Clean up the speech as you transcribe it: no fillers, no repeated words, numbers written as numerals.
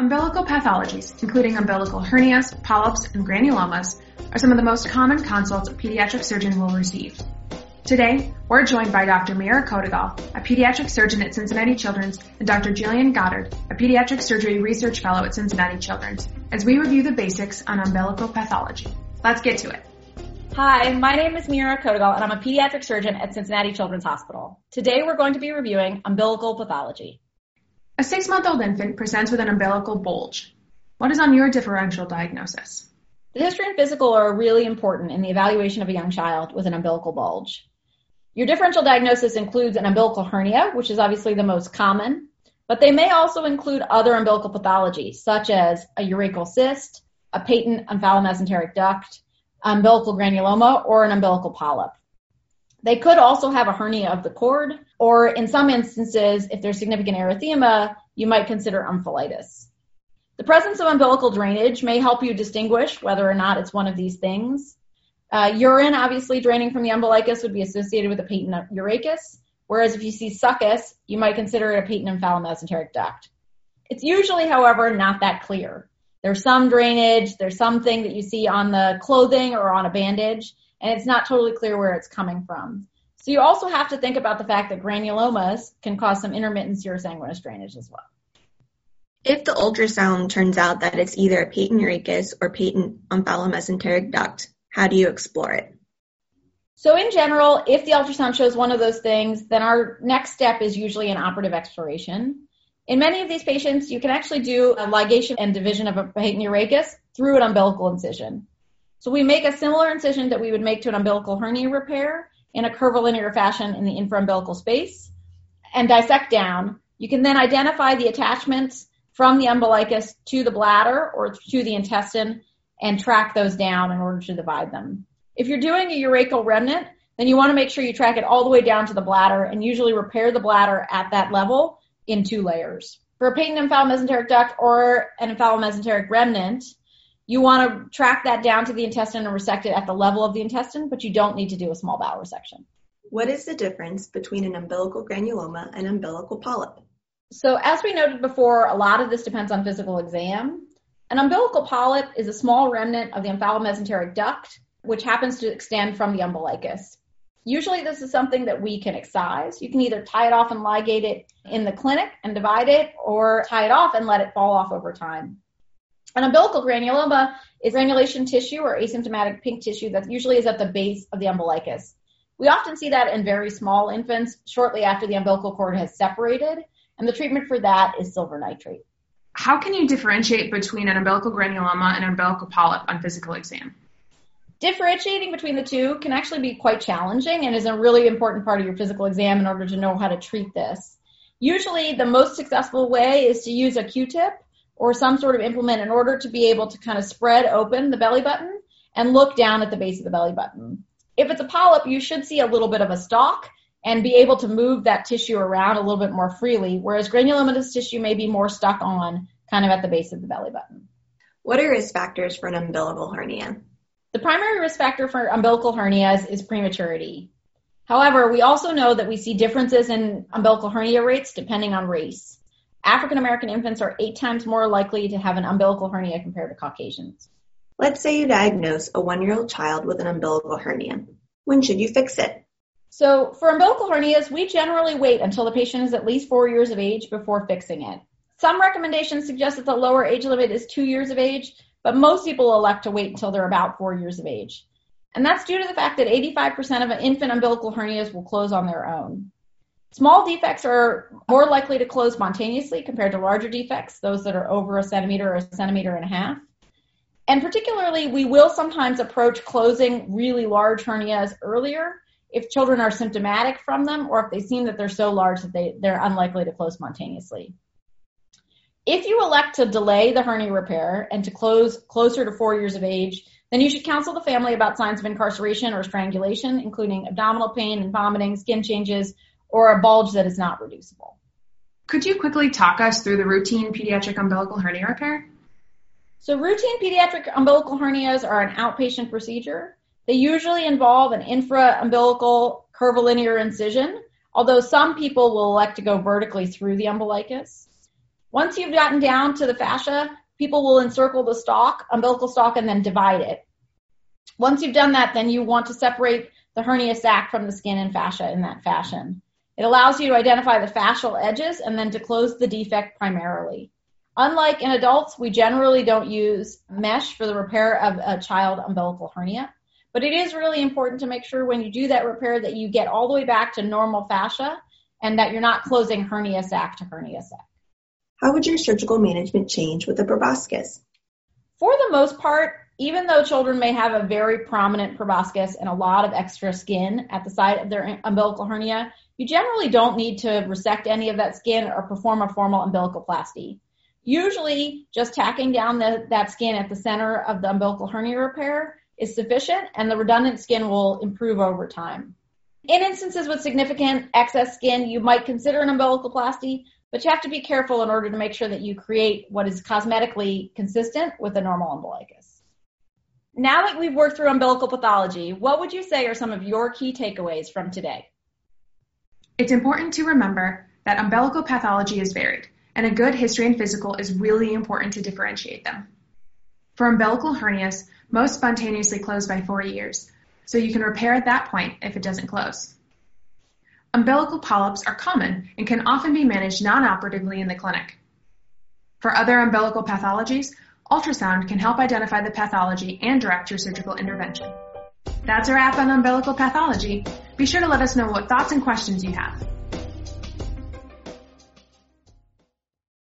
Umbilical pathologies, including umbilical hernias, polyps, and granulomas, are some of the most common consults a pediatric surgeon will receive. Today, we're joined by Dr. Meera Kotagal, a pediatric surgeon at Cincinnati Children's, and Dr. Gillian Goddard, a pediatric surgery research fellow at Cincinnati Children's, as we review the basics on umbilical pathology. Let's get to it. Hi, my name is Meera Kotagal, and I'm a pediatric surgeon at Cincinnati Children's Hospital. Today, we're going to be reviewing umbilical pathology. A 6-month-old infant presents with an umbilical bulge. What is on your differential diagnosis? The history and physical are really important in the evaluation of a young child with an umbilical bulge. Your differential diagnosis includes an umbilical hernia, which is obviously the most common, but they may also include other umbilical pathologies, such as a urachal cyst, a patent omphalomesenteric duct, umbilical granuloma, or an umbilical polyp. They could also have a hernia of the cord, or in some instances, if there's significant erythema, you might consider omphalitis. The presence of umbilical drainage may help you distinguish whether or not it's one of these things. Urine, obviously, draining from the umbilicus would be associated with a patent urachus, whereas if you see succus, you might consider it a patent omphalomesenteric duct. It's usually, however, not that clear. There's some drainage, there's something that you see on the clothing or on a bandage, and it's not totally clear where it's coming from. So you also have to think about the fact that granulomas can cause some intermittent serosanguinous drainage as well. If the ultrasound turns out that it's either a patent urachus or patent omphalomesenteric duct, how do you explore it? So in general, if the ultrasound shows one of those things, then our next step is usually an operative exploration. In many of these patients, you can actually do a ligation and division of a patent urachus through an umbilical incision. So we make a similar incision that we would make to an umbilical hernia repair in a curvilinear fashion in the infraumbilical space and dissect down. You can then identify the attachments from the umbilicus to the bladder or to the intestine and track those down in order to divide them. If you're doing a urachal remnant, then you want to make sure you track it all the way down to the bladder and usually repair the bladder at that level in 2 layers. For a patent omphalomesenteric duct or an omphalomesenteric remnant, you want to track that down to the intestine and resect it at the level of the intestine, but you don't need to do a small bowel resection. What is the difference between an umbilical granuloma and umbilical polyp? So as we noted before, a lot of this depends on physical exam. An umbilical polyp is a small remnant of the omphalomesenteric duct, which happens to extend from the umbilicus. Usually this is something that we can excise. You can either tie it off and ligate it in the clinic and divide it, or tie it off and let it fall off over time. An umbilical granuloma is granulation tissue or asymptomatic pink tissue that usually is at the base of the umbilicus. We often see that in very small infants shortly after the umbilical cord has separated, and the treatment for that is silver nitrate. How can you differentiate between an umbilical granuloma and an umbilical polyp on physical exam? Differentiating between the two can actually be quite challenging and is a really important part of your physical exam in order to know how to treat this. Usually the most successful way is to use a Q-tip or some sort of implement in order to be able to kind of spread open the belly button and look down at the base of the belly button. If it's a polyp, you should see a little bit of a stalk and be able to move that tissue around a little bit more freely, whereas granulomatous tissue may be more stuck on kind of at the base of the belly button. What are risk factors for an umbilical hernia? The primary risk factor for umbilical hernias is prematurity. However, we also know that we see differences in umbilical hernia rates depending on race. African-American infants are 8 times more likely to have an umbilical hernia compared to Caucasians. Let's say you diagnose a 1-year-old child with an umbilical hernia. When should you fix it? So for umbilical hernias, we generally wait until the patient is at least 4 years of age before fixing it. Some recommendations suggest that the lower age limit is 2 years of age, but most people elect to wait until they're about 4 years of age. And that's due to the fact that 85% of infant umbilical hernias will close on their own. Small defects are more likely to close spontaneously compared to larger defects, those that are over 1 centimeter or 1.5 centimeters. And particularly, we will sometimes approach closing really large hernias earlier if children are symptomatic from them or if they seem that they're so large that they're unlikely to close spontaneously. If you elect to delay the hernia repair and to close closer to 4 years of age, then you should counsel the family about signs of incarceration or strangulation, including abdominal pain and vomiting, skin changes, or a bulge that is not reducible. Could you quickly talk us through the routine pediatric umbilical hernia repair? So routine pediatric umbilical hernias are an outpatient procedure. They usually involve an infra-umbilical curvilinear incision, although some people will elect to go vertically through the umbilicus. Once you've gotten down to the fascia, people will encircle the stalk, umbilical stalk, and then divide it. Once you've done that, then you want to separate the hernia sac from the skin and fascia in that fashion. It allows you to identify the fascial edges and then to close the defect primarily. Unlike in adults, we generally don't use mesh for the repair of a child umbilical hernia, but it is really important to make sure when you do that repair that you get all the way back to normal fascia and that you're not closing hernia sac to hernia sac. How would your surgical management change with a proboscis? For the most part, even though children may have a very prominent proboscis and a lot of extra skin at the side of their umbilical hernia, you generally don't need to resect any of that skin or perform a formal umbilicoplasty. Usually, just tacking down that skin at the center of the umbilical hernia repair is sufficient, and the redundant skin will improve over time. In instances with significant excess skin, you might consider an umbilicoplasty, but you have to be careful in order to make sure that you create what is cosmetically consistent with a normal umbilicus. Now that we've worked through umbilical pathology, what would you say are some of your key takeaways from today? It's important to remember that umbilical pathology is varied, and a good history and physical is really important to differentiate them. For umbilical hernias, most spontaneously close by 4 years, so you can repair at that point if it doesn't close. Umbilical polyps are common and can often be managed non-operatively in the clinic. For other umbilical pathologies, ultrasound can help identify the pathology and direct your surgical intervention. That's a wrap on umbilical pathology. Be sure to let us know what thoughts and questions you have.